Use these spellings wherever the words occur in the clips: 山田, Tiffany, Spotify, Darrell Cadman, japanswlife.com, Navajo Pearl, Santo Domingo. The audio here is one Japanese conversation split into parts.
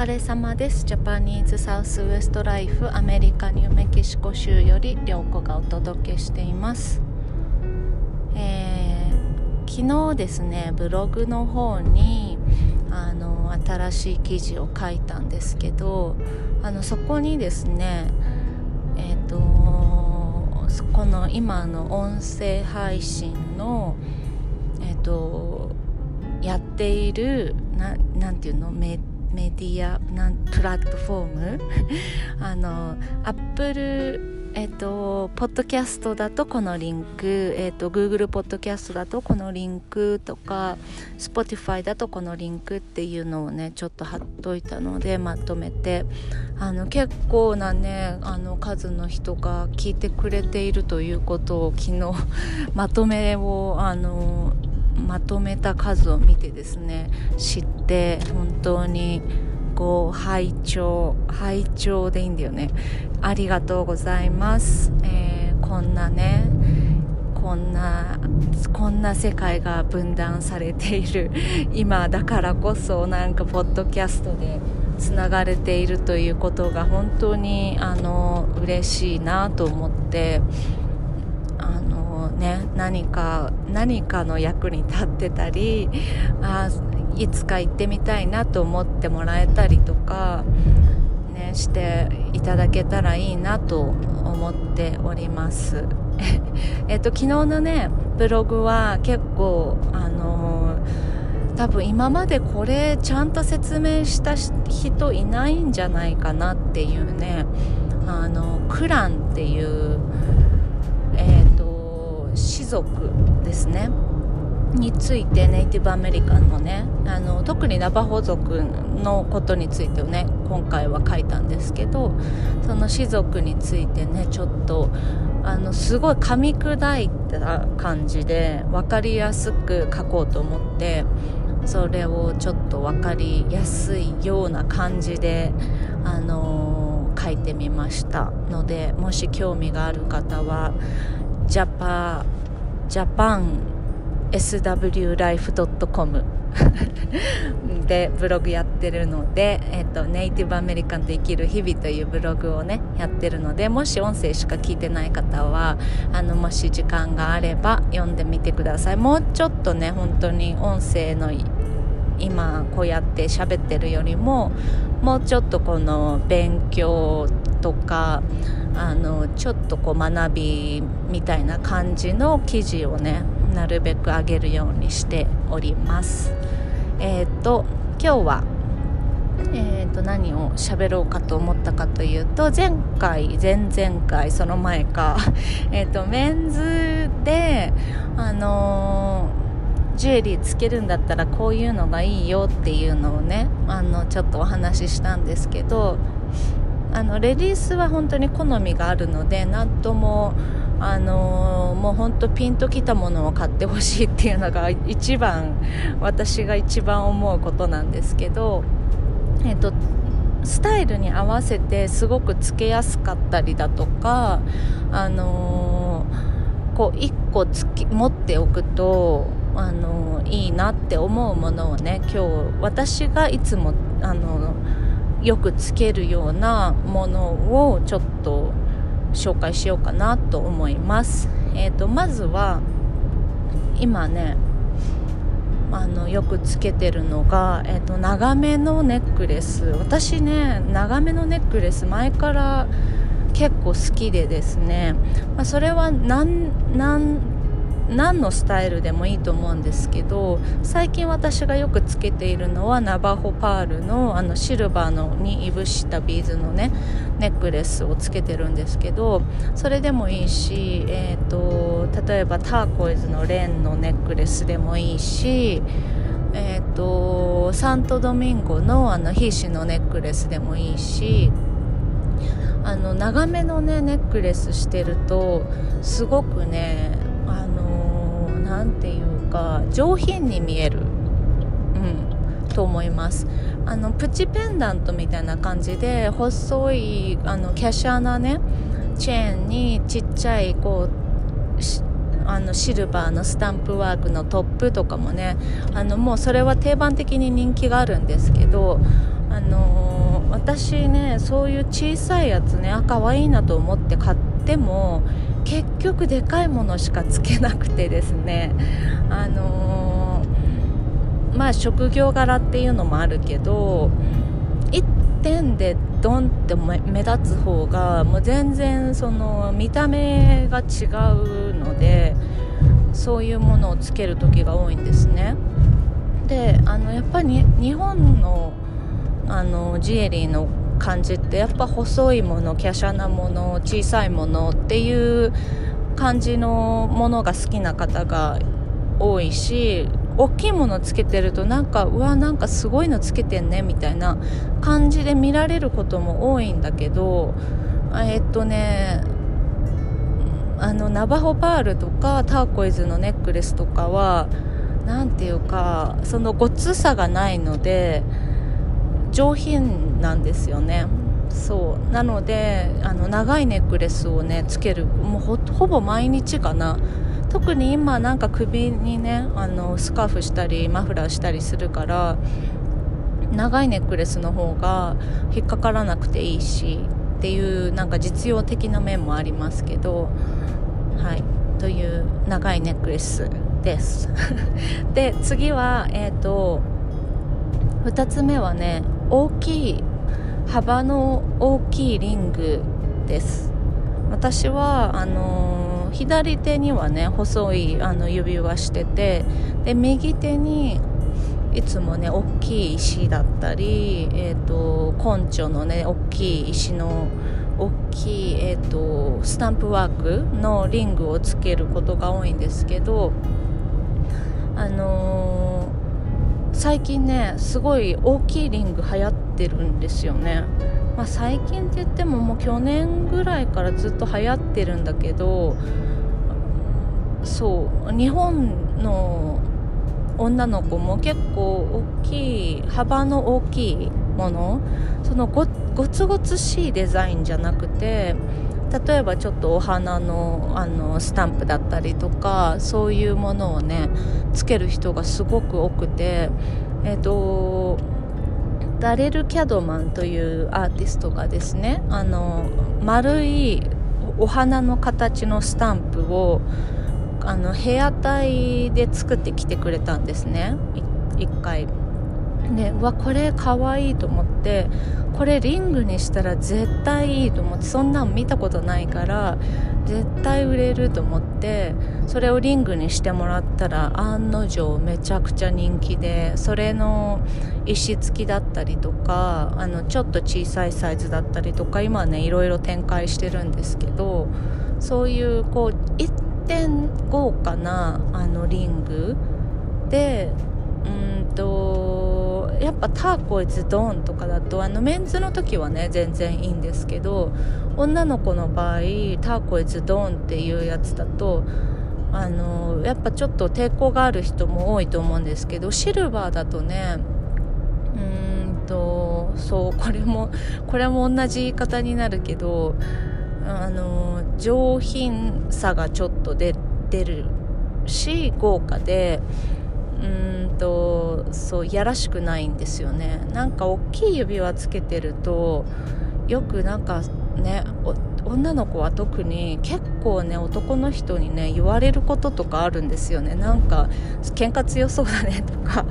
疲れ様です。ジャパニーズサウスウエストライフアメリカニューメキシコ州より涼子がお届けしています。昨日ですね、ブログの方に新しい記事を書いたんですけど、そこにですね、この今の音声配信のやっているなんていうのメディアプラットフォームアップルポッドキャストだとこのリンク、Google ポッドキャストだとこのリンクとか Spotify だとこのリンクっていうのをねちょっと貼っといたので、まとめて結構なね数の人が聞いてくれているということを昨日まとめた数を見てですね知って、本当にご拝聴でいいんだよね、ありがとうございます。こんな世界が分断されている今だからこそ、なんかポッドキャストでつながれているということが本当に嬉しいなと思って、何かの役に立ってたり、いつか行ってみたいなと思ってもらえたりとか、ね、していただけたらいいなと思っております。昨日のねブログは結構多分今までこれちゃんと説明した人いないんじゃないかなっていうね、クランっていう氏族ですねについて、ネイティブアメリカンのね特にナバホ族のことについてをね今回は書いたんですけど、その氏族についてねちょっとすごい噛み砕いた感じで分かりやすく書こうと思って、それをちょっと分かりやすいような感じで書いてみましたので、もし興味がある方はjapanswlife.com でブログやってるので、ネイティブアメリカンと生きる日々というブログをねやってるので、もし音声しか聞いてない方はもし時間があれば読んでみてください。もうちょっとね本当に音声の今こうやって喋ってるよりももうちょっとこの勉強とかちょっとこう学びみたいな感じの記事をねなるべく上げるようにしております。今日は、何を喋ろうかと思ったかというと、前々回その前かメンズでジュエリーつけるんだったらこういうのがいいよっていうのをねちょっとお話ししたんですけど、レディースは本当に好みがあるので何とも、もう本当ピンときたものを買ってほしいっていうのが私が一番思うことなんですけど、スタイルに合わせてすごくつけやすかったりだとか、こう1個持っておくといいなって思うものをね今日私がいつもよくつけるようなものをちょっと紹介しようかなと思います。まずは今ねよくつけてるのが、長めのネックレス。私ね長めのネックレス前から結構好きでですね、それは何のスタイルでもいいと思うんですけど、最近私がよくつけているのはナバホパールのシルバーのにいぶしたビーズのねネックレスをつけてるんですけど、それでもいいし、例えばターコイズのレンのネックレスでもいいし、サントドミンゴのヒーシのネックレスでもいいし、長めのねネックレスしてるとすごくねなんていうか上品に見える、と思います。プチペンダントみたいな感じで細い華奢なねチェーンにちっちゃいこうシルバーのスタンプワークのトップとかもねもうそれは定番的に人気があるんですけど、私ね、そういう小さいやつね、可愛いなと思って買っても結局でかいものしかつけなくてですね、まあ職業柄っていうのもあるけど、一点でドンって目立つ方がもう全然その見た目が違うので、そういうものをつける時が多いんですね。で、やっぱり日本のジュエリーの感じってやっぱ細いもの、華奢なもの、小さいものっていう感じのものが好きな方が多いし、大きいものつけてるとなんか、うわ、なんかすごいのつけてんねみたいな感じで見られることも多いんだけど、ナバホパールとかターコイズのネックレスとかはなんていうか、そのごつさがないので上品なんですよね。そうなので長いネックレスをねつける、もう ほぼ毎日かな。特に今なんか首にねスカーフしたりマフラーしたりするから、長いネックレスの方が引っかからなくていいしっていう、なんか実用的な面もありますけど、はい、という長いネックレスですで次は2つ目はね、大きい、幅の大きいリングです。私は左手にはね細い指輪してて、で右手にいつもね大きい石だったり、根拠のね大きい石の大きい、スタンプワークのリングをつけることが多いんですけど、最近ねすごい大きいリング流行ってるんですよね。まあ、最近って言ってももう去年ぐらいからずっと流行ってるんだけど、そう日本の女の子も結構大きい、幅の大きいもの、そのごつごつしいデザインじゃなくて、例えばちょっとお花の、スタンプだったりとか、そういうものをねつける人がすごく多くて、ダレル・キャドマンというアーティストがですね、丸いお花の形のスタンプをヘアタイで作ってきてくれたんですね、1回ね。うわ、これかわいいと思って、これリングにしたら絶対いいと思って、そんなん見たことないから絶対売れると思って、それをリングにしてもらったら案の定めちゃくちゃ人気で、それの石付きだったりとかちょっと小さいサイズだったりとか、今ねいろいろ展開してるんですけど、そういうこう 1.5 豪華なリングで、やっぱターコイズドーンとかだとメンズの時はね全然いいんですけど、女の子の場合ターコイズドーンっていうやつだとやっぱちょっと抵抗がある人も多いと思うんですけど、シルバーだとねそう、これも同じ言い方になるけど上品さがちょっと出るし、豪華でそうやらしくないんですよね。なんか大きい指輪つけてるとよくなんかね、女の子は特に結構ね男の人にね言われることとかあるんですよね。なんか喧嘩強そうだねとか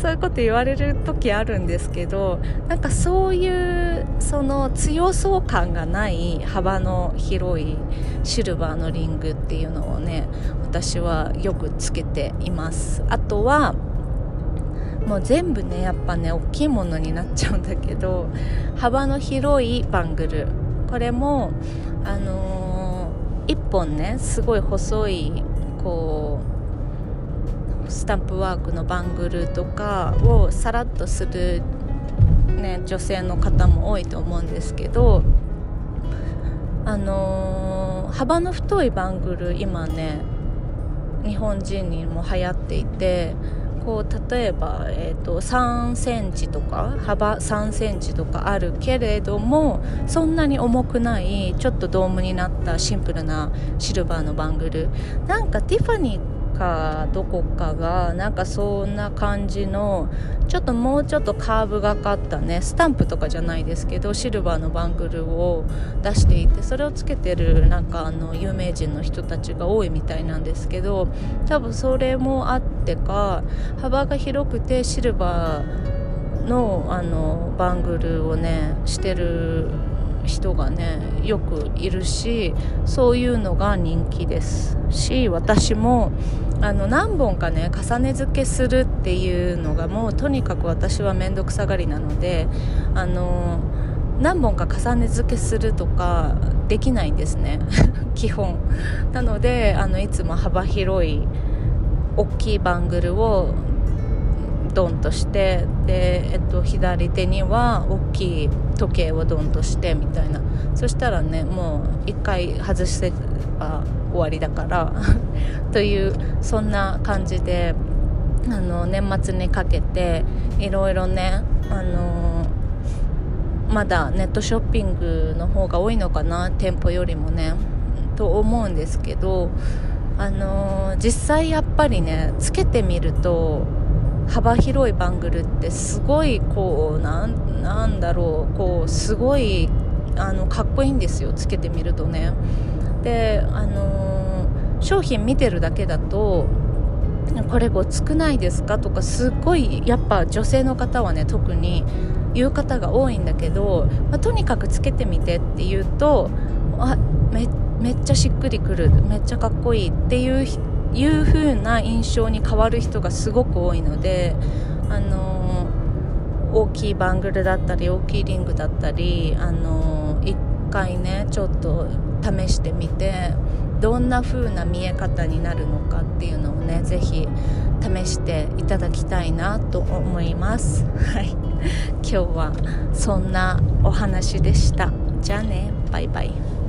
そういうこと言われる時あるんですけど、なんかそういうその強そう感がない幅の広いシルバーのリングっていうのをね私はよくつけています。あとはもう全部ねやっぱね大きいものになっちゃうんだけど、幅の広いバングル、これも1本ねすごい細いこうスタンプワークのバングルとかをさらっとする、ね、女性の方も多いと思うんですけど、幅の太いバングル今ね日本人にも流行っていて、こう例えば、3センチとか幅3センチとかあるけれどもそんなに重くない、ちょっとドームになったシンプルなシルバーのバングル、なんかティファニーかどこかがなんかそんな感じのもうちょっとカーブがかったね、スタンプとかじゃないですけどシルバーのバングルを出していて、それをつけてるなんか有名人の人たちが多いみたいなんですけど、多分それもあってか幅が広くてシルバーのバングルをねしてる人がねよくいるし、そういうのが人気ですし、私も何本かね重ね付けするっていうのがもうとにかく私は面倒くさがりなので何本か重ね付けするとかできないんですね基本なのでいつも幅広い大きいバングルをドンとして、で、左手には大きい時計をドンとしてみたいな。そしたらねもう一回外せば終わりだからという、そんな感じで年末にかけていろいろねまだネットショッピングの方が多いのかな、店舗よりもねと思うんですけど、実際やっぱりねつけてみると幅広いバングルってすごいこうなんだろう、こうすごいかっこいいんですよ、つけてみるとね。で商品見てるだけだとこれごつくないですかとか、すごいやっぱ女性の方はね特に言う方が多いんだけど、とにかくつけてみてって言うと、めっちゃしっくりくる、めっちゃかっこいいっていう風な印象に変わる人がすごく多いので、大きいバングルだったり大きいリングだったり一回ねちょっと試してみてどんな風な見え方になるのかっていうのをねぜひ試していただきたいなと思います、はい、今日はそんなお話でした。じゃあね、バイバイ。